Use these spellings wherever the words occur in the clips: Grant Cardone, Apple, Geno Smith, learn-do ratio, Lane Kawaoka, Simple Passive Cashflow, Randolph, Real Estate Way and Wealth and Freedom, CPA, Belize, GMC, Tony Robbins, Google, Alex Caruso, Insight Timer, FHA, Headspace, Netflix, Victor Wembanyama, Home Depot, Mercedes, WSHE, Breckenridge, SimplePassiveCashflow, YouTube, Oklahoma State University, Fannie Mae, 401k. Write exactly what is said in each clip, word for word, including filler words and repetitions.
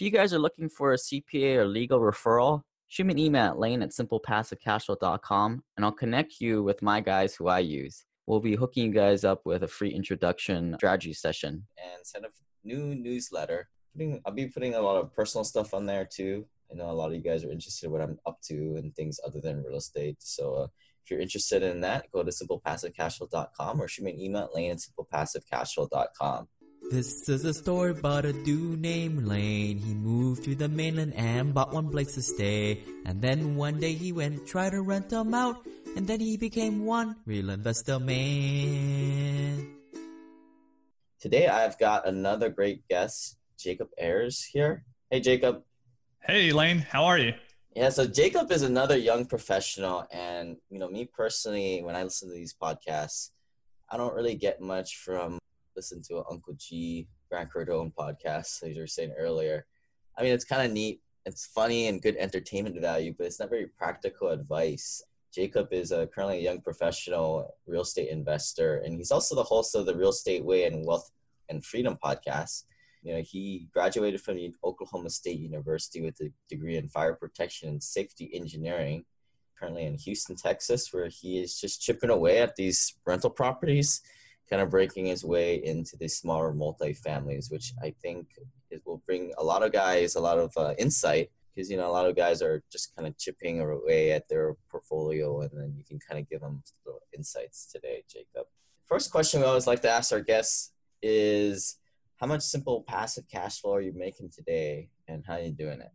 If you guys are looking for a C P A or legal referral, shoot me an email at lane at simple passive cash flow dot com and I'll connect you with my guys who I use. We'll be hooking you guys up with a free introduction strategy session. And send a new newsletter. I'll be putting a lot of personal stuff on there too. I know a lot of you guys are interested in what I'm up to and things other than real estate. So uh, if you're interested in that, go to simple passive cash flow dot com or shoot me an email at lane at simple passive cash flow dot com. This is a story about a dude named Lane. He moved to the mainland and bought one place to stay. And then one day he went and tried to rent them out. And then he became one real investor man. Today I've got another great guest, Jacob Ayers here. Hey, Jacob. Hey, Lane. How are you? Yeah, so Jacob is another young professional. And, you know, me personally, when I listen to these podcasts, I don't really get much from listen to an Uncle G, Grant Cardone podcast, as you were saying earlier. I mean, it's kind of neat. It's funny and good entertainment value, but it's not very practical advice. Jacob is a, currently a young professional real estate investor, and he's also the host of the Real Estate Way and Wealth and Freedom podcast. You know, he graduated from the Oklahoma State University with a degree in fire protection and safety engineering, currently in Houston, Texas, where he is just chipping away at these rental properties, kind of breaking his way into the smaller multifamilies, which I think it will bring a lot of guys a lot of uh, insight, because, you know, a lot of guys are just kind of chipping away at their portfolio, and then you can kind of give them little insights today, Jacob. First question we always like to ask our guests is, how much simple passive cash flow are you making today, and how are you doing it?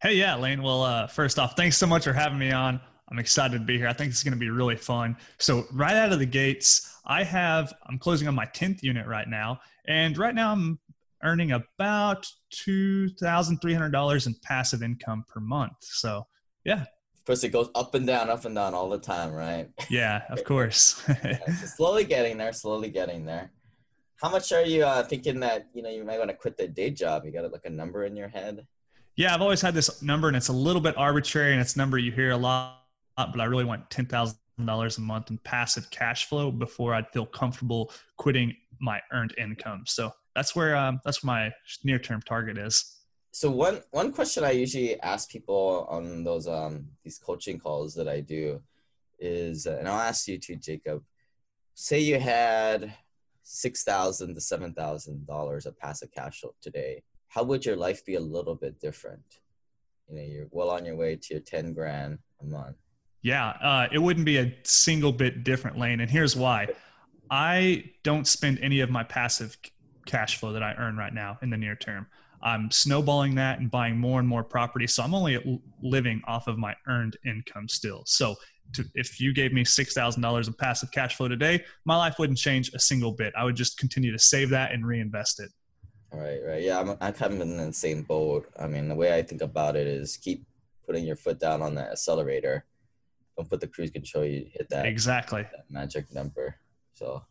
Hey, yeah, Lane. Well, uh, first off, thanks so much for having me on. I'm excited to be here. I think it's going to be really fun. So right out of the gates, I have, I'm closing on my tenth unit right now. And right now I'm earning about two thousand three hundred dollars in passive income per month. So yeah. Of course, it goes up and down, up and down all the time, right? Yeah, of course. Yeah, so slowly getting there, slowly getting there. How much are you uh, thinking that, you know, you might want to quit the day job? You got like a number in your head? Yeah, I've always had this number, and it's a little bit arbitrary, and it's a number you hear a lot. But I really want ten thousand dollars a month in passive cash flow before I'd feel comfortable quitting my earned income. So that's where um, that's where my near-term target is. So one one question I usually ask people on those um, these coaching calls that I do is, and I'll ask you too, Jacob. Say you had six thousand to seven thousand dollars of passive cash flow today. How would your life be a little bit different? You know, you're well on your way to your ten grand a month. Yeah, uh, it wouldn't be a single bit different, Lane. And here's why. I don't spend any of my passive c- cash flow that I earn right now in the near term. I'm snowballing that and buying more and more property. So I'm only l- living off of my earned income still. So to, if you gave me six thousand dollars of passive cash flow today, my life wouldn't change a single bit. I would just continue to save that and reinvest it. Right, right. Yeah, I'm, I'm kind of in the same boat. I mean, the way I think about it is keep putting your foot down on that accelerator. Don't put the cruise control. You hit that exactly that magic number. So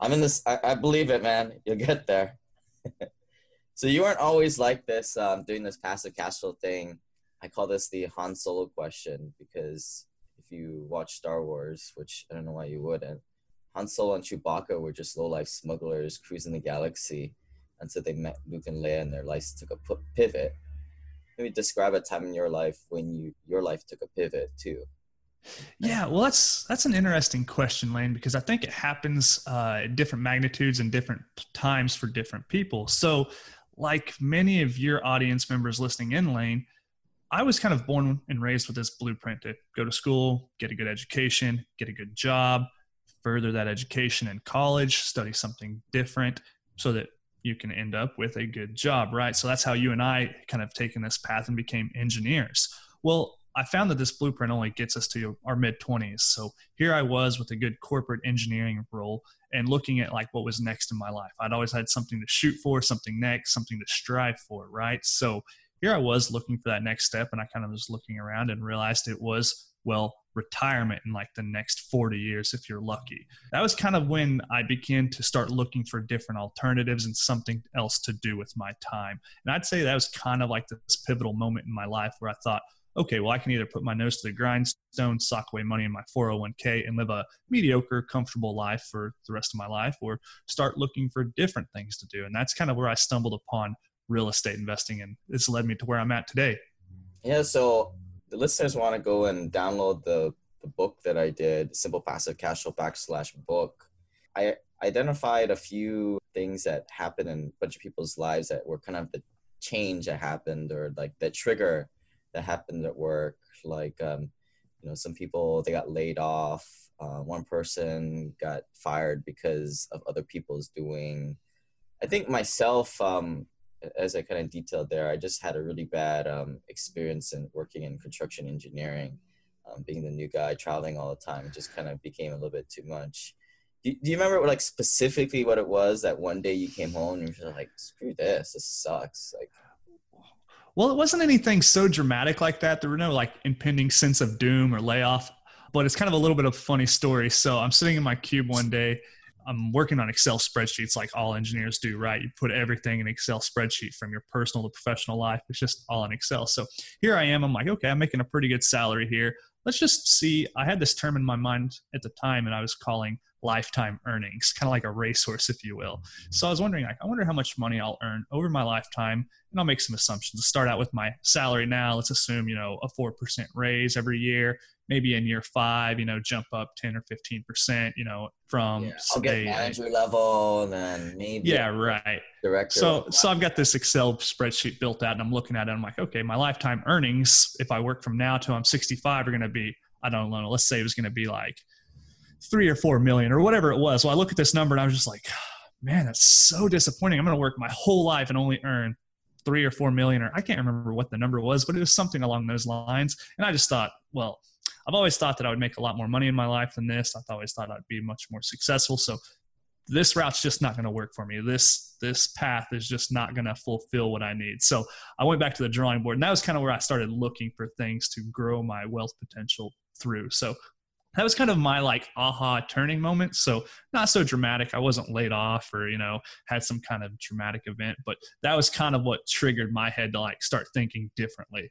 I'm in this. I, I believe it, man. You'll get there. So you weren't always like this, um, doing this passive cash flow thing. I call this the Han Solo question, because if you watch Star Wars, which I don't know why you wouldn't, Han Solo and Chewbacca were just low-life smugglers cruising the galaxy until they met Luke and Leia, and their lives took a p- pivot. Maybe describe a time in your life when you your life took a pivot too. Yeah, well, that's that's an interesting question, Lane, because I think it happens uh, at different magnitudes and different times for different people. So like many of your audience members listening in, Lane, I was kind of born and raised with this blueprint to go to school, get a good education, get a good job, further that education in college, study something different so that you can end up with a good job, right? So that's how you and I kind of taken this path and became engineers. Well, I found that this blueprint only gets us to our mid-twenties. So here I was with a good corporate engineering role and looking at like what was next in my life. I'd always had something to shoot for, something next, something to strive for, right? So here I was looking for that next step, and I kind of was looking around and realized it was, well, retirement in like the next forty years if you're lucky. That was kind of when I began to start looking for different alternatives and something else to do with my time. And I'd say that was kind of like this pivotal moment in my life where I thought, okay, well, I can either put my nose to the grindstone, sock away money in my four oh one k and live a mediocre, comfortable life for the rest of my life, or start looking for different things to do. And that's kind of where I stumbled upon real estate investing, and it's led me to where I'm at today. Yeah, so the listeners want to go and download the, the book that I did, Simple Passive Cashflow backslash book. I identified a few things that happened in a bunch of people's lives that were kind of the change that happened, or like the trigger that happened at work. Like, um, you know, some people, they got laid off. Uh, one person got fired because of other people's doing. I think myself, um, as I kind of detailed there, I just had a really bad um, experience in working in construction engineering, um, being the new guy, traveling all the time. It just kind of became a little bit too much. Do, do you remember, like, specifically what it was that one day you came home and you were like, screw this, this sucks? Like, well, it wasn't anything so dramatic like that. There were no like impending sense of doom or layoff, but it's kind of a little bit of a funny story. So I'm sitting in my cube one day. I'm working on Excel spreadsheets like all engineers do, right? You put everything in Excel spreadsheet from your personal to professional life. It's just all in Excel. So here I am. I'm like, okay, I'm making a pretty good salary here. Let's just see. I had this term in my mind at the time, and I was calling lifetime earnings, kind of like a racehorse, if you will. So I was wondering, like, I wonder how much money I'll earn over my lifetime, and I'll make some assumptions. Let's start out with my salary now. Let's assume, you know, a four percent raise every year. Maybe in year five, you know, jump up ten or fifteen percent, you know, from yeah, I'll get manager level, and then maybe yeah, right. Director. So, so I've got this Excel spreadsheet built out, and I'm looking at it. And I'm like, okay, my lifetime earnings, if I work from now till I'm sixty-five, are going to be, I don't know, let's say it was going to be like three or four million or whatever it was. So I look at this number, and I was just like, man, that's so disappointing. I'm going to work my whole life and only earn three or four million, or I can't remember what the number was, but it was something along those lines. And I just thought, well, I've always thought that I would make a lot more money in my life than this. I've always thought I'd be much more successful. So this route's just not going to work for me. This, this path is just not going to fulfill what I need. So I went back to the drawing board, and that was kind of where I started looking for things to grow my wealth potential through. So that was kind of my like aha turning moment. So not so dramatic. I wasn't laid off or, you know, had some kind of dramatic event, but that was kind of what triggered my head to like start thinking differently.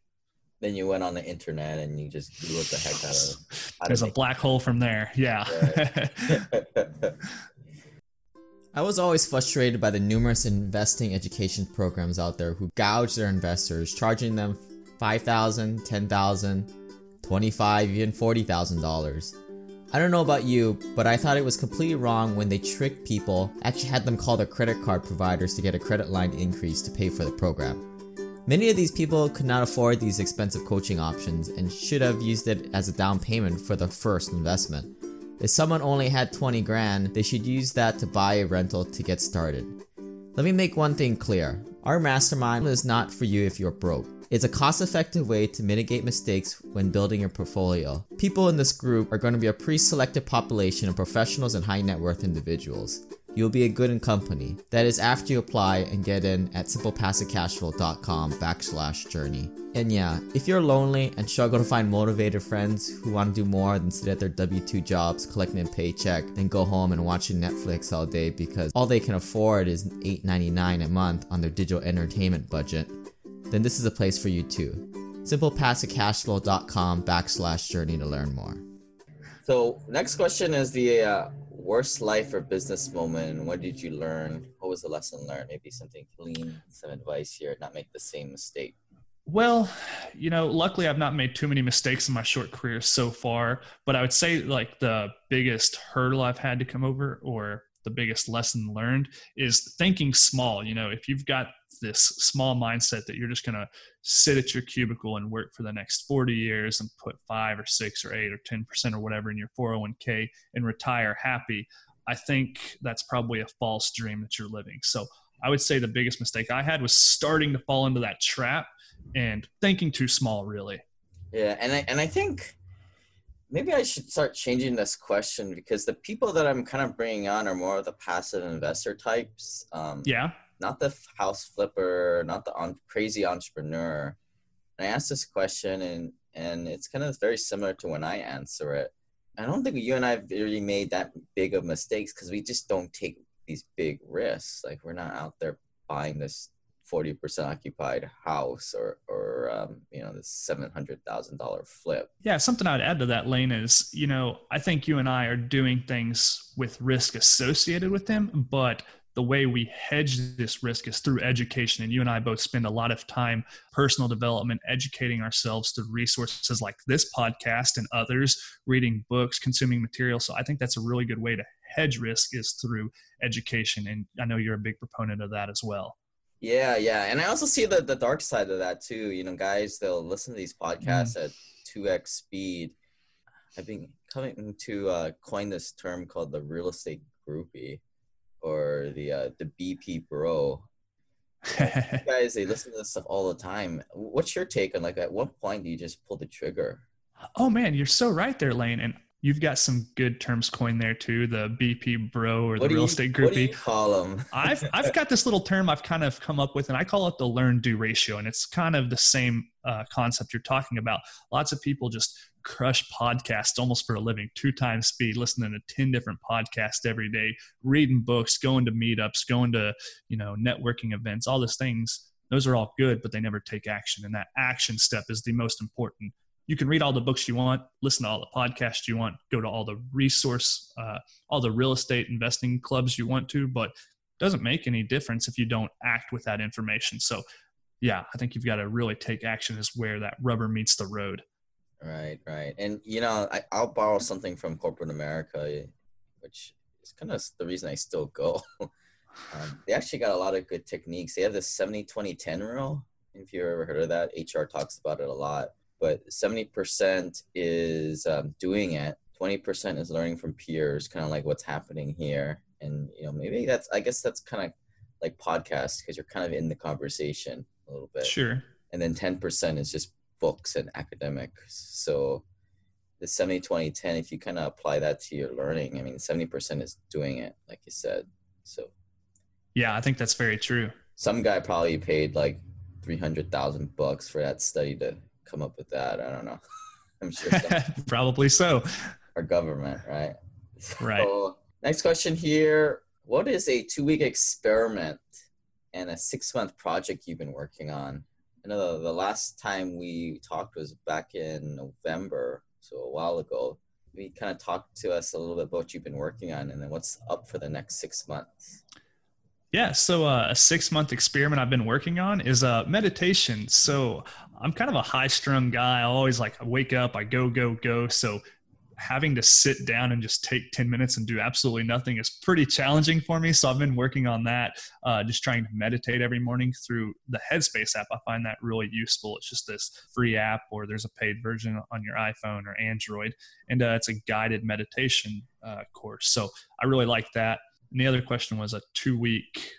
Then you went on the internet and you just blew up the heck out of it. There's a black hole from there. Yeah. Right. I was always frustrated by the numerous investing education programs out there who gouge their investors, charging them five thousand dollars, ten thousand dollars, twenty-five thousand dollars, even forty thousand dollars. I don't know about you, but I thought it was completely wrong when they tricked people, actually had them call their credit card providers to get a credit line increase to pay for the program. Many of these people could not afford these expensive coaching options and should have used it as a down payment for their first investment. If someone only had twenty grand, they should use that to buy a rental to get started. Let me make one thing clear. Our mastermind is not for you if you're broke. It's a cost-effective way to mitigate mistakes when building your portfolio. People in this group are going to be a pre-selected population of professionals and high net worth individuals. You'll be a good in company. That is after you apply and get in at simplepassivecashflow.com backslash journey. And yeah, if you're lonely and struggle to find motivated friends who want to do more than sit at their W two jobs, collecting a paycheck, then go home and watching Netflix all day because all they can afford is eight dollars and ninety-nine cents a month on their digital entertainment budget, then this is a place for you too. simplepassivecashflow.com backslash journey to learn more. So next question is the... Uh... worst life or business moment, and what did you learn? What was the lesson learned? Maybe something clean, some advice here, not make the same mistake. Well, you know, luckily I've not made too many mistakes in my short career so far, but I would say like the biggest hurdle I've had to come over, or the biggest lesson learned, is thinking small. You know, if you've got this small mindset that you're just going to sit at your cubicle and work for the next forty years and put five or six or eight or ten percent or whatever in your four oh one k and retire happy, I think that's probably a false dream that you're living. So I would say the biggest mistake I had was starting to fall into that trap and thinking too small, really. Yeah. And I, and I think maybe I should start changing this question, because the people that I'm kind of bringing on are more of the passive investor types. Um, yeah. Not the house flipper, not the on, crazy entrepreneur. And I asked this question, and, and it's kind of very similar to when I answer it. I don't think you and I have really made that big of mistakes because we just don't take these big risks. Like, we're not out there buying this forty percent occupied house or, or um, you know, this seven hundred thousand dollars flip. Yeah, something I'd add to that, Lane, is, you know, I think you and I are doing things with risk associated with them, but the way we hedge this risk is through education. And you and I both spend a lot of time, personal development, educating ourselves through resources like this podcast and others, reading books, consuming material. So I think that's a really good way to hedge risk is through education. And I know you're a big proponent of that as well. Yeah, yeah. And I also see the, the dark side of that too. You know, guys, they'll listen to these podcasts mm. at two X speed. I've been coming to uh, coin this term called the real estate groupie or the uh, the B P bro. Guys, they listen to this stuff all the time. What's your take on, like, at what point do you just pull the trigger? Oh, man, you're so right there, Lane. And you've got some good terms coined there too, the B P bro or what the real you, estate groupie. What do you call them? I've, I've got this little term I've kind of come up with, and I call it the learn-do ratio. And it's kind of the same uh, concept you're talking about. Lots of people just crush podcasts almost for a living, two times speed, listening to ten different podcasts every day, reading books, going to meetups, going to, you know, networking events, all those things. Those are all good, but they never take action. And that action step is the most important. You can read all the books you want, listen to all the podcasts you want, go to all the resource, uh, all the real estate investing clubs you want to, but it doesn't make any difference if you don't act with that information. So yeah, I think you've got to really take action is where that rubber meets the road. Right, right. And, you know, I, I'll borrow something from corporate America, which is kind of the reason I still go. um, they actually got a lot of good techniques. They have this seventy twenty ten rule, if you've ever heard of that. H R talks about it a lot. But seventy percent is um, doing it. twenty percent is learning from peers, kind of like what's happening here. And, you know, maybe that's, I guess that's kind of like podcasts because you're kind of in the conversation a little bit. Sure. And then ten percent is just books and academics. So the seventy, twenty, ten, if you kind of apply that to your learning, I mean, seventy percent is doing it, like you said. So. Yeah, I think that's very true. Some guy probably paid like three hundred thousand bucks for that study to come up with that. I don't know. I'm sure. Probably so. Our government, right? Right. So, next question here. What is a two-week experiment and a six-month project you've been working on? I know the, the last time we talked was back in November, so a while ago. We kind of talked to us a little bit about what you've been working on and then what's up for the next six months. Yeah, so uh, a six-month experiment I've been working on is uh, meditation. So I'm kind of a high-strung guy. I always like I wake up, I go, go, go. So having to sit down and just take ten minutes and do absolutely nothing is pretty challenging for me. So I've been working on that, uh, just trying to meditate every morning through the Headspace app. I find that really useful. It's just this free app, or there's a paid version on your iPhone or Android. And uh, it's a guided meditation uh, course. So I really like that. And the other question was a two-week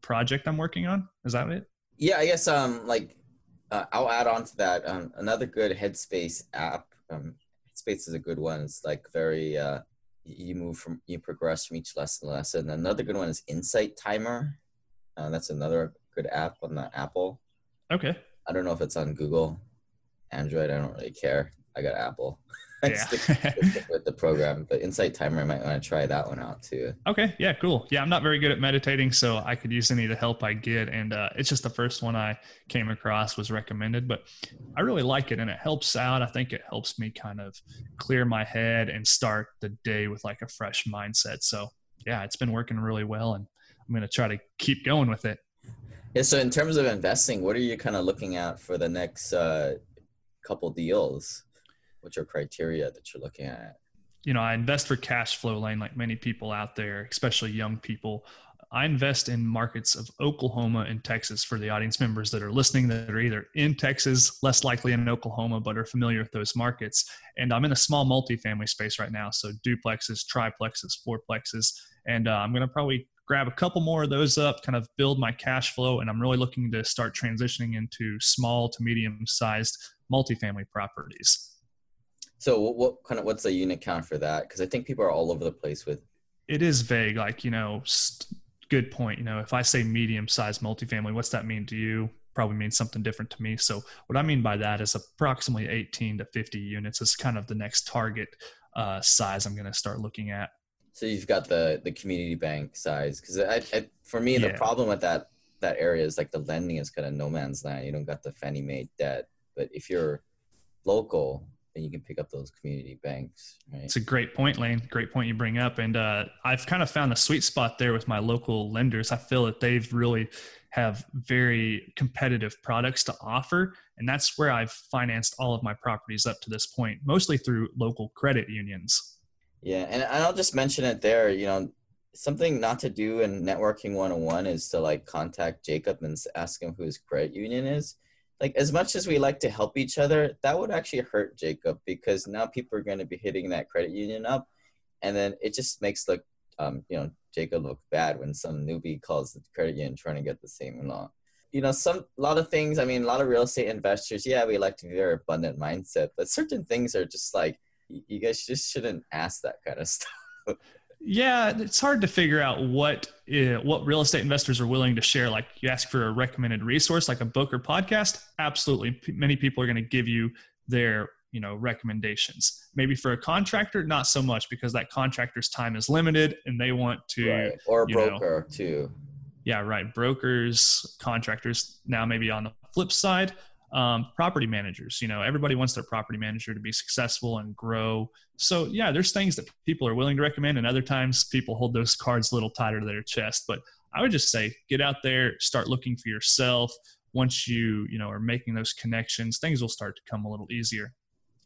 project I'm working on. Is that it? Yeah, I guess um, like uh, I'll add on to that. Um, another good Headspace app. Um, Headspace is a good one. It's like very, uh, you move from, you progress from each lesson to lesson. Another good one is Insight Timer. Uh, that's another good app on the Apple. Okay. I don't know if it's on Google, Android. I don't really care. I got Apple. Yeah. With the program, but Insight Timer, I might want to try that one out too. Okay. Yeah, cool. Yeah. I'm not very good at meditating, so I could use any of the help I get. And uh, it's just the first one I came across was recommended, but I really like it and it helps out. I think it helps me kind of clear my head and start the day with like a fresh mindset. So yeah, it's been working really well and I'm going to try to keep going with it. Yeah. So in terms of investing, what are you kind of looking at for the next uh, couple deals? What's your criteria that you're looking at? You know, I invest for cash flow, Lane, like many people out there, especially young people. I invest in markets of Oklahoma and Texas for the audience members that are listening that are either in Texas, less likely in Oklahoma, but are familiar with those markets. And I'm in a small multifamily space right now. So duplexes, triplexes, fourplexes. And uh, I'm going to probably grab a couple more of those up, kind of build my cash flow. And I'm really looking to start transitioning into small to medium-sized multifamily properties. So what kind of, what's the unit count for that? Because I think people are all over the place with. It is vague. Like, you know, good point. You know, if I say medium-sized multifamily, what's that mean to you? Probably means something different to me. So what I mean by that is approximately eighteen to fifty units is kind of the next target uh, size I'm going to start looking at. So you've got the the community bank size. Because I, I, for me, the yeah. problem with that that area is like the lending is kind of no man's land. You don't got the Fannie Mae debt. But if you're local, and you can pick up those community banks. Right? It's a great point, Lane. Great point you bring up. And uh, I've kind of found a sweet spot there with my local lenders. I feel that they've really have very competitive products to offer. And that's where I've financed all of my properties up to this point, mostly through local credit unions. Yeah. And I'll just mention it there, you know, something not to do in networking one oh one is to like contact Jacob and ask him who his credit union is. Like, as much as we like to help each other, that would actually hurt Jacob, because now people are going to be hitting that credit union up. And then it just makes the, um, you know, Jacob look bad when some newbie calls the credit union trying to get the same loan. You know, some, a lot of things, I mean, a lot of real estate investors, yeah, we like to be very abundant mindset, but certain things are just like, you guys just shouldn't ask that kind of stuff. Yeah, it's hard to figure out what uh, what real estate investors are willing to share. Like, you ask for a recommended resource, like a book or podcast. Absolutely, P- many people are going to give you their you know recommendations. Maybe for a contractor, not so much, because that contractor's time is limited, and they want to right. or a broker know, too. Yeah, right. Brokers, contractors. Now, maybe on the flip side, um, property managers. You know, everybody wants their property manager to be successful and grow. So yeah, there's things that people are willing to recommend, and other times people hold those cards a little tighter to their chest. But I would just say, get out there, start looking for yourself. Once you, you know, are making those connections, things will start to come a little easier.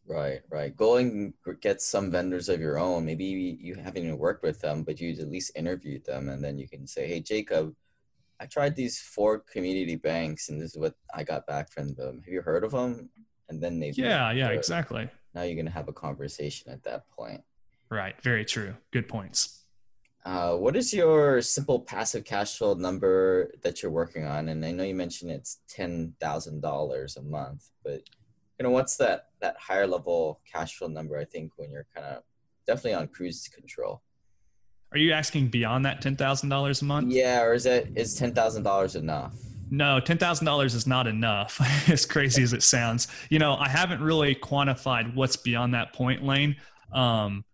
Right, right. Go and get some vendors of your own. Maybe you haven't even worked with them, but you at least interviewed them, and then you can say, hey, Jacob, I tried these four community banks, and this is what I got back from them. Have you heard of them? And then they yeah, yeah, exactly. Now you're going to have a conversation at that point. Right. Very true. Good points. Uh, what is your simple passive cash flow number that you're working on? And I know you mentioned it's ten thousand dollars a month, but you know, what's that, that higher level cash flow number? I think when you're kind of definitely on cruise control. Are you asking beyond that ten thousand dollars a month? Yeah. Or is it, is ten thousand dollars enough? No, ten thousand dollars is not enough, as crazy as it sounds. You know, I haven't really quantified what's beyond that point, Lane. Um,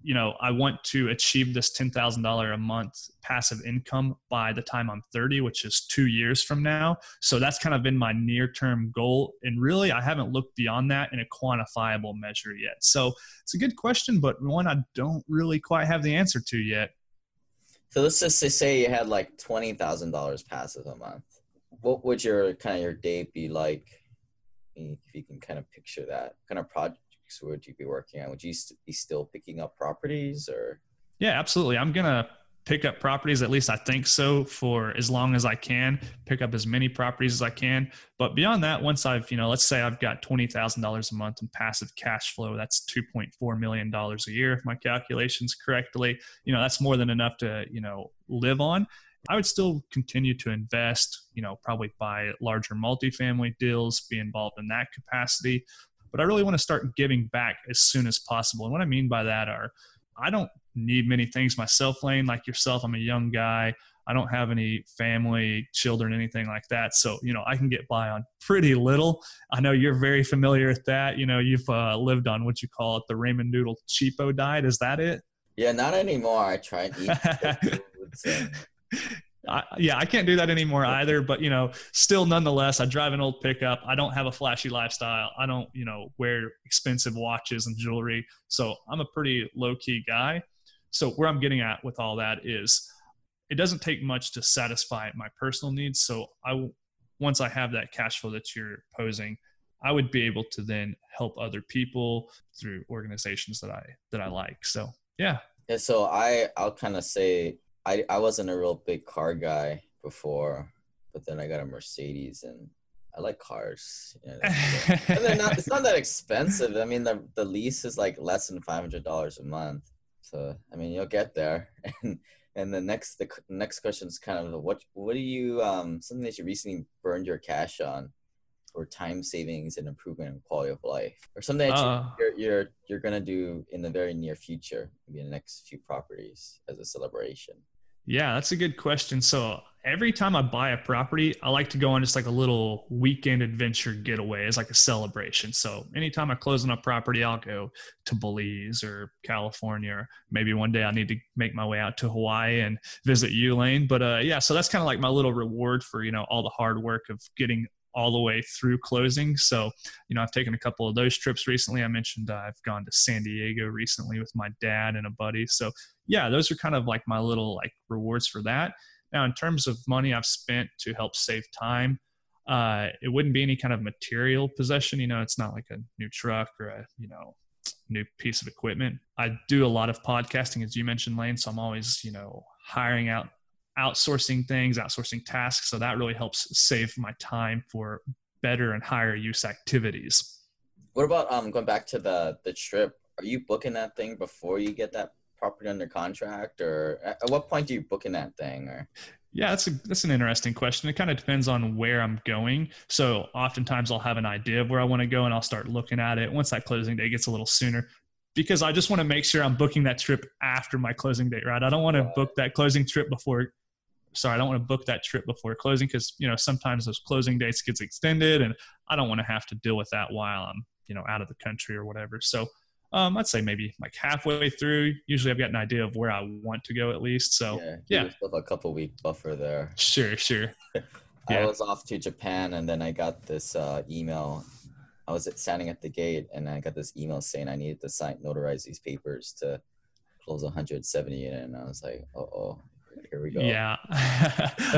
you know, I want to achieve this ten thousand dollars a month passive income by the time I'm thirty, which is two years from now. So that's kind of been my near-term goal. And really, I haven't looked beyond that in a quantifiable measure yet. So it's a good question, but one I don't really quite have the answer to yet. So let's just say you had like twenty thousand dollars passive a month. What would your kind of your day be like? If you can kind of picture that, what kind of projects would you be working on? Would you st- be still picking up properties or? Yeah, absolutely. I'm going to pick up properties. At least I think so, for as long as I can, pick up as many properties as I can. But beyond that, once I've, you know, let's say I've got twenty thousand dollars a month in passive cash flow, that's two point four million dollars a year. If my calculations correctly, you know, that's more than enough to, you know, live on. I would still continue to invest, you know, probably buy larger multifamily deals, be involved in that capacity. But I really want to start giving back as soon as possible. And what I mean by that are, I don't need many things myself, Lane, like yourself. I'm a young guy. I don't have any family, children, anything like that. So, you know, I can get by on pretty little. I know you're very familiar with that. You know, you've uh, lived on what you call it, the ramen noodle cheapo diet. Is that it? Yeah, not anymore. I try to eat. I, yeah, I can't do that anymore either, but you know, still nonetheless, I drive an old pickup. I don't have a flashy lifestyle. I don't, you know, wear expensive watches and jewelry. So I'm a pretty low key guy. So where I'm getting at with all that is, it doesn't take much to satisfy my personal needs. So I, once I have that cash flow that you're posing, I would be able to then help other people through organizations that I, that I like. So, yeah. Yeah. So I, I'll kind of say, I, I wasn't a real big car guy before, but then I got a Mercedes, and I like cars. You know, and they're not, it's not that expensive. I mean, the, the lease is like less than five hundred dollars a month. So, I mean, you'll get there. And and the next the next question is kind of, what what do you, um something that you recently burned your cash on for time savings and improvement in quality of life, or something that uh, you're, you're, you're going to do in the very near future, maybe the next few properties as a celebration? Yeah, that's a good question. So every time I buy a property, I like to go on just like a little weekend adventure getaway as like a celebration. So anytime I close on a property, I'll go to Belize or California, or maybe one day I need to make my way out to Hawaii and visit you, Lane. But uh, yeah, so that's kind of like my little reward for, you know, all the hard work of getting all the way through closing. So, you know, I've taken a couple of those trips recently. I mentioned uh, I've gone to San Diego recently with my dad and a buddy. So yeah, those are kind of like my little like rewards for that. Now, in terms of money I've spent to help save time, uh, it wouldn't be any kind of material possession. You know, it's not like a new truck or a, you know, new piece of equipment. I do a lot of podcasting, as you mentioned, Lane. So I'm always, you know, hiring out, outsourcing things, outsourcing tasks. So that really helps save my time for better and higher use activities. What about um going back to the the trip? Are you booking that thing before you get that property under contract, or at what point do you book in that thing? Or yeah, that's a, that's an interesting question. It kind of depends on where I'm going. So oftentimes I'll have an idea of where I want to go and I'll start looking at it once that closing day gets a little sooner, because I just want to make sure I'm booking that trip after my closing date, right? I don't want to book that closing trip before, sorry, I don't want to book that trip before closing, because, you know, sometimes those closing dates gets extended and I don't want to have to deal with that while I'm, you know, out of the country or whatever. So Um, I'd say maybe like halfway through, usually I've got an idea of where I want to go at least. So yeah, yeah. A couple week buffer there. Sure, sure. I yeah. was off to Japan, and then I got this uh, email. I was standing at the gate and I got this email saying I needed to sign, notarize these papers to close one hundred seventy unit. And I was like, uh-oh. Here we go. Yeah.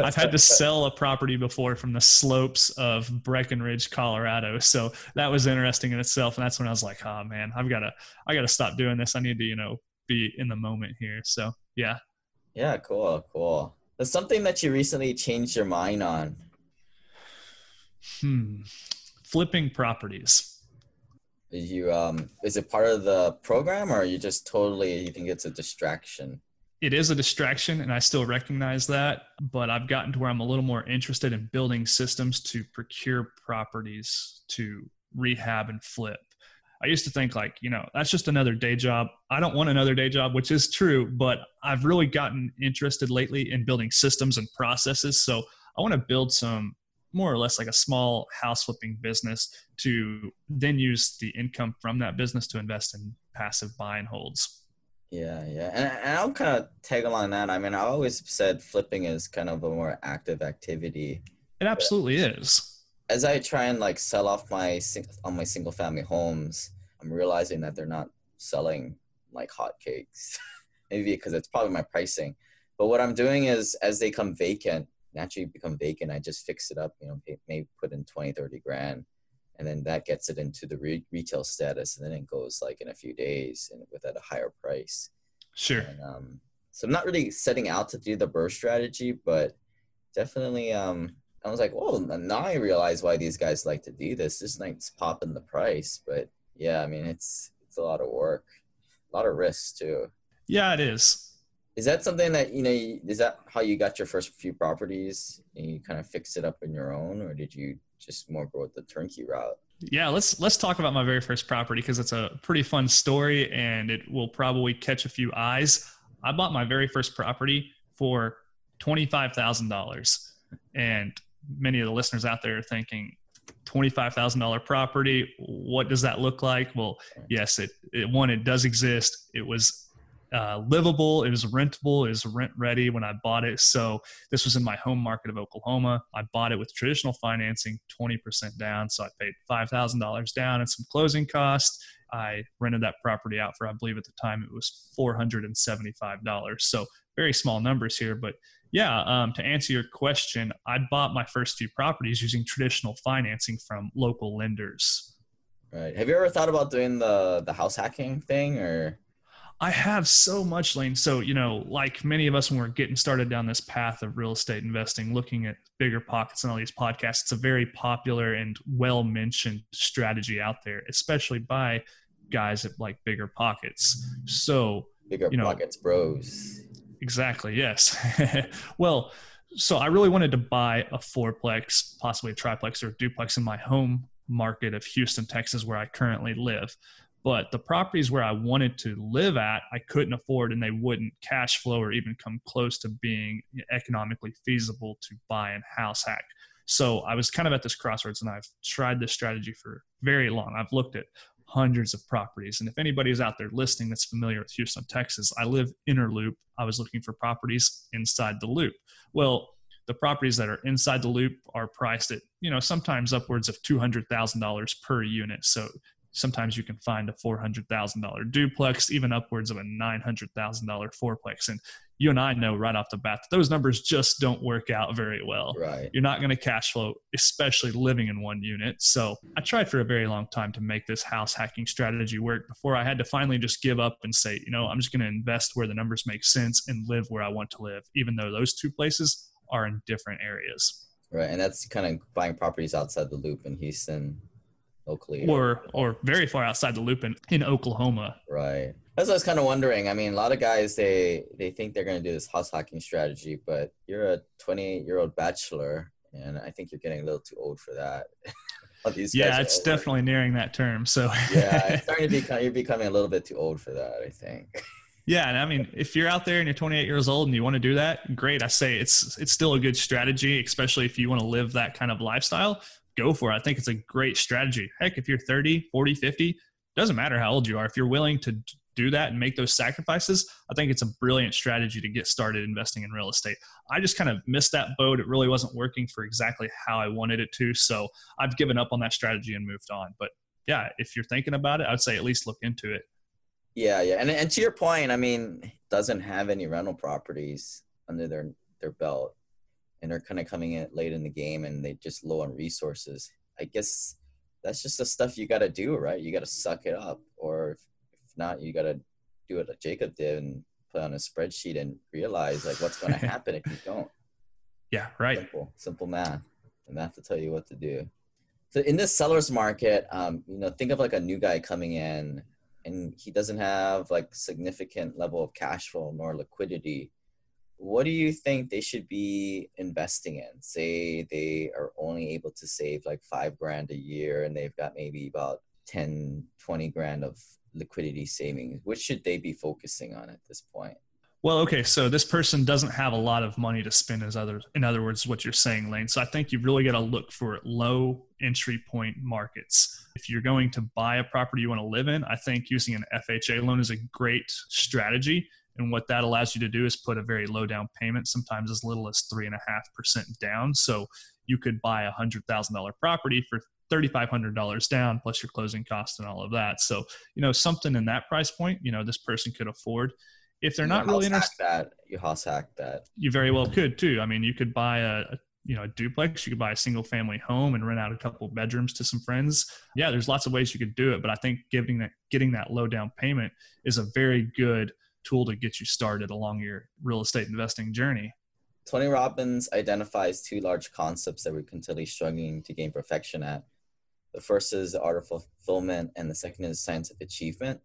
I've had to sell a property before from the slopes of Breckenridge, Colorado. So that was interesting in itself. And that's when I was like, oh man, I've got to, I got to stop doing this. I need to, you know, be in the moment here. So yeah. Yeah. Cool. Cool. That's something that you recently changed your mind on. Hmm. Flipping properties. You, um, is it part of the program, or are you just totally, you think it's a distraction? It is a distraction, and I still recognize that, but I've gotten to where I'm a little more interested in building systems to procure properties to rehab and flip. I used to think like, you know, that's just another day job. I don't want another day job, which is true, but I've really gotten interested lately in building systems and processes. So I want to build some more or less like a small house flipping business to then use the income from that business to invest in passive buy and holds. Yeah, yeah. And, and I'll kind of tag along that. I mean, I always said flipping is kind of a more active activity. It absolutely is. As I try and like sell off my on my single family homes, I'm realizing that they're not selling like hotcakes, maybe because it's probably my pricing. But what I'm doing is as they come vacant, naturally become vacant, I just fix it up, you know, maybe put in twenty, thirty grand. And then that gets it into the re- retail status. And then it goes like in a few days and with at a higher price. Sure. And, um, so I'm not really setting out to do the burst strategy, but definitely um, I was like, well, now I realize why these guys like to do this. Just like it's popping the price. But yeah, I mean, it's, it's a lot of work, a lot of risk too. Yeah, it is. Is that something that, you know, is that how you got your first few properties and you kind of fixed it up on your own, or did you just more go with the turnkey route? Yeah, let's let's talk about my very first property, because it's a pretty fun story and it will probably catch a few eyes. I bought my very first property for twenty-five thousand dollars, and many of the listeners out there are thinking, twenty-five thousand dollars property, what does that look like? Well, yes, it, it one, it does exist. It was uh, livable, it was rentable, it was rent ready when I bought it. So this was in my home market of Oklahoma. I bought it with traditional financing, twenty percent down. So I paid five thousand dollars down and some closing costs. I rented that property out for, I believe at the time it was four hundred seventy-five dollars. So very small numbers here, but yeah, um, to answer your question, I bought my first few properties using traditional financing from local lenders. Right. Have you ever thought about doing the, the house hacking thing, or? I have so much, Lane. So, you know, like many of us when we're getting started down this path of real estate investing, looking at BiggerPockets and all these podcasts, it's a very popular and well-mentioned strategy out there, especially by guys at like BiggerPockets. So, BiggerPockets, you know, bros. Exactly, yes. Well, so I really wanted to buy a fourplex, possibly a triplex or a duplex in my home market of Houston, Texas, where I currently live. But the properties where I wanted to live at, I couldn't afford, and they wouldn't cash flow or even come close to being economically feasible to buy and house hack. So I was kind of at this crossroads, and I've tried this strategy for very long. I've looked at hundreds of properties. And if anybody's out there listening that's familiar with Houston, Texas, I live inner loop. I was looking for properties inside the loop. Well, the properties that are inside the loop are priced at, you know, sometimes upwards of two hundred thousand dollars per unit. So sometimes you can find a four hundred thousand dollars duplex, even upwards of a nine hundred thousand dollars fourplex. And you and I know right off the bat that those numbers just don't work out very well. Right. You're not going to cash flow, especially living in one unit. So I tried for a very long time to make this house hacking strategy work before I had to finally just give up and say, you know, I'm just going to invest where the numbers make sense and live where I want to live, even though those two places are in different areas. Right. And that's kind of buying properties outside the loop in Houston. Locally. Or or very far outside the loop in, in Oklahoma. Right. That's what I was kind of wondering. I mean, a lot of guys, they, they think they're going to do this house hacking strategy, but you're a twenty-eight-year-old bachelor, and I think you're getting a little too old for that. These yeah, guys it's older. Definitely nearing that term. So yeah, it's starting to become, you're becoming a little bit too old for that, I think. Yeah. And I mean, if you're out there and you're twenty-eight years old and you want to do that, great. I say it's it's still a good strategy, especially if you want to live that kind of lifestyle. Go for it. I think it's a great strategy. Heck, if you're thirty, forty, fifty, doesn't matter how old you are. If you're willing to do that and make those sacrifices, I think it's a brilliant strategy to get started investing in real estate. I just kind of missed that boat. It really wasn't working for exactly how I wanted it to. So I've given up on that strategy and moved on. But yeah, if you're thinking about it, I'd say at least look into it. Yeah. Yeah. And and to your point, I mean, doesn't have any rental properties under their, their belt. And they're kind of coming in late in the game and they just low on resources. I guess that's just the stuff you got to do, right? You got to suck it up. Or if, if not, you got to do what Jacob did and put on a spreadsheet and realize like what's going to happen if you don't. Yeah, right. Simple, simple math. The math to tell you what to do. So in this seller's market, um, you know, think of like a new guy coming in and he doesn't have like significant level of cash flow nor liquidity. What do you think they should be investing in? Say they are only able to save like five grand a year and they've got maybe about ten, twenty grand of liquidity savings. What should they be focusing on at this point? Well, okay. So this person doesn't have a lot of money to spend as other, in other words, what you're saying, Lane. So I think you've really got to look for low entry point markets. If you're going to buy a property you want to live in, I think using an F H A loan is a great strategy. And what that allows you to do is put a very low down payment, sometimes as little as three and a half percent down. So you could buy a hundred thousand dollar property for three thousand five hundred dollars down plus your closing costs and all of that. So, you know, something in that price point, you know, this person could afford. If they're you not really interested, that you house hack that. You very well could too. I mean, you could buy a, a you know, a duplex, you could buy a single family home and rent out a couple bedrooms to some friends. Yeah, there's lots of ways you could do it, but I think giving that, getting that low down payment is a very good tool to get you started along your real estate investing journey. Tony Robbins identifies two large concepts that we're continually struggling to gain perfection at. The first is the art of fulfillment and the second is scientific achievement.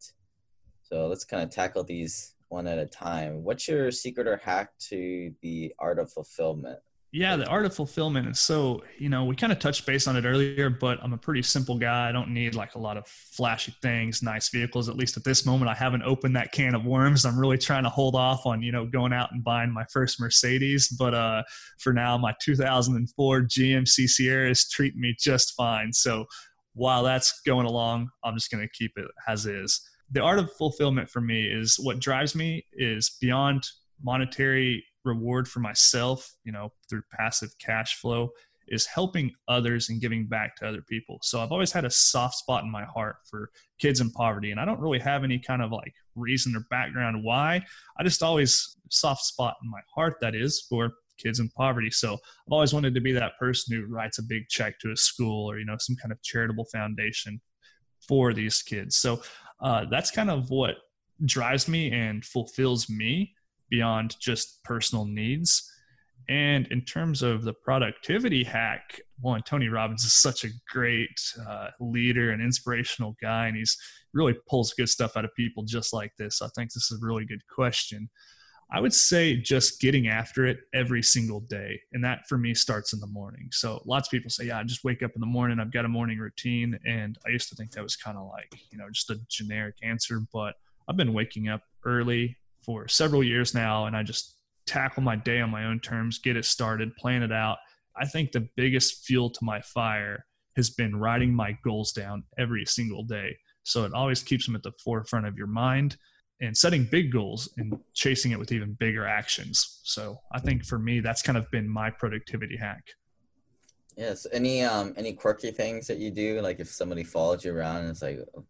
So let's kind of tackle these one at a time. What's your secret or hack to the art of fulfillment? Yeah, the art of fulfillment. And so, you know, we kind of touched base on it earlier, but I'm a pretty simple guy. I don't need like a lot of flashy things, nice vehicles. At least at this moment, I haven't opened that can of worms. I'm really trying to hold off on, you know, going out and buying my first Mercedes. But uh, for now, my two thousand four G M C Sierra is treating me just fine. So while that's going along, I'm just going to keep it as is. The art of fulfillment for me is what drives me is beyond monetary reward for myself, you know, through passive cash flow is helping others and giving back to other people. So I've always had a soft spot in my heart for kids in poverty. And I don't really have any kind of like reason or background why. I just always soft spot in my heart, that is, for kids in poverty. So I've always wanted to be that person who writes a big check to a school or, you know, some kind of charitable foundation for these kids. So uh, that's kind of what drives me and fulfills me beyond just personal needs. And in terms of the productivity hack, one, Tony Robbins is such a great uh, leader and inspirational guy, and he's really pulls good stuff out of people just like this. I think this is a really good question. I would say just getting after it every single day. And that for me starts in the morning. So lots of people say, yeah, I just wake up in the morning. I've got a morning routine. And I used to think that was kind of like, you know, just a generic answer, but I've been waking up early for several years now, and I just tackle my day on my own terms, get it started, plan it out. I think the biggest fuel to my fire has been writing my goals down every single day. So it always keeps them at the forefront of your mind. and setting big goals and chasing it with even bigger actions. So I think for me, that's kind of been my productivity hack. Yes. Any, um, any quirky things that you do? Like if somebody follows you around and it's like, what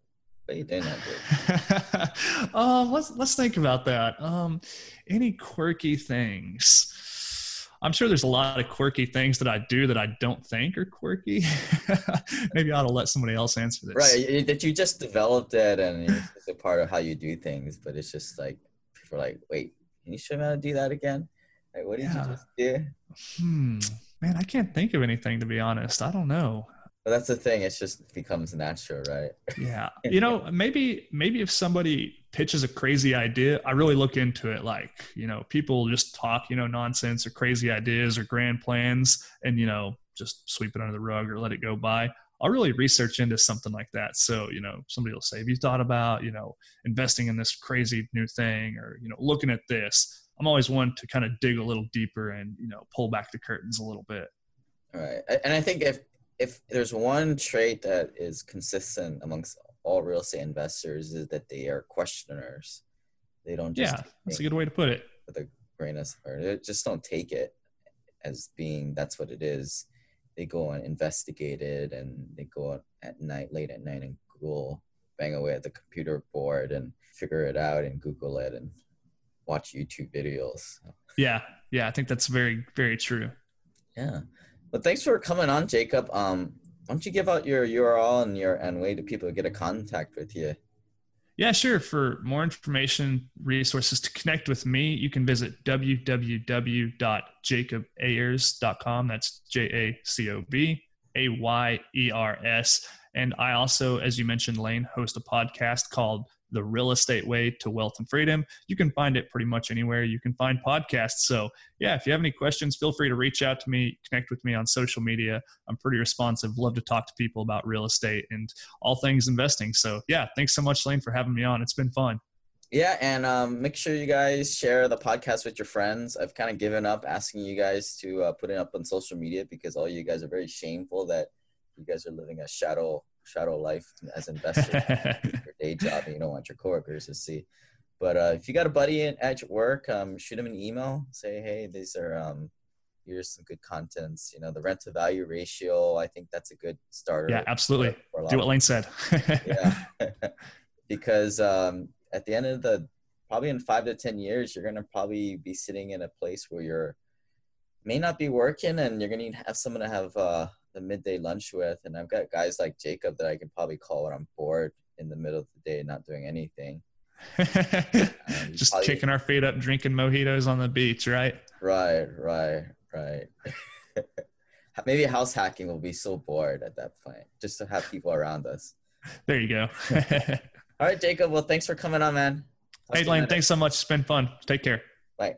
are you doing that, dude? um, let's, let's think about that. Um, any quirky things? I'm sure there's a lot of quirky things that I do that I don't think are quirky. Maybe I ought to let somebody else answer this. Right. That you just developed it and it's just a part of how you do things, but it's just like, people are like, wait, can you show me how to do that again? Like, what did yeah. you just do? Hmm. Man, I can't think of anything, to be honest. I don't know. Well, that's the thing. It's just, it just becomes natural, right? Yeah. You know, maybe maybe if somebody pitches a crazy idea, I really look into it. Like, you know, people just talk, you know, nonsense or crazy ideas or grand plans and, you know, just sweep it under the rug or let it go by. I'll really research into something like that. So, you know, somebody will say, have you thought about, you know, investing in this crazy new thing or, you know, looking at this? I'm always one to kind of dig a little deeper and, you know, pull back the curtains a little bit. All right. And I think if, if there's one trait that is consistent amongst all real estate investors is that they are questioners. They don't just, yeah, that's a good way to put it. With a grain of salt, or they just don't take it as being, that's what it is. They go and investigate it and they go out at night, late at night and Google, bang away at the computer board and figure it out and Google it and watch YouTube videos. Yeah. Yeah. I think that's very, very true. Yeah. Well, thanks for coming on, Jacob. Um, why don't you give out your U R L and your and way to people get in contact with you? Yeah, sure. For more information, resources to connect with me, you can visit w w w dot jacob ayers dot com. That's J A C O B A Y E R S. And I also, as you mentioned, Lane, host a podcast called The Real Estate Way to Wealth and Freedom. You can find it pretty much anywhere you can find podcasts. So yeah, if you have any questions, feel free to reach out to me, connect with me on social media. I'm pretty responsive. Love to talk to people about real estate and all things investing. So yeah, thanks so much, Lane, for having me on. It's been fun. Yeah. And um, make sure you guys share the podcast with your friends. I've kind of given up asking you guys to uh, put it up on social media because all you guys are very shameful that you guys are living a shadow shadow life as investors. Your day job, and you don't want your coworkers to see. But uh, if you got a buddy in, at your work, um, shoot them an email. Say, hey, these are um, here's some good contents. You know, the rent to value ratio. I think that's a good starter. Yeah, absolutely. Do what Lane said. Yeah, because um, at the end of the probably in five to ten years, you're gonna probably be sitting in a place where you're may not be working, and you're gonna need to have someone to have. Uh, the midday lunch with, and I've got guys like Jacob that I can probably call when I'm bored in the middle of the day not doing anything. um, Just probably, kicking our feet up, drinking mojitos on the beach, right? Right, right, right. Maybe house hacking will be so bored at that point, just to have people around us. There you go. All right, Jacob. Well, thanks for coming on, man. Talk hey, Lane, thanks so much. It's been fun. Take care. Bye.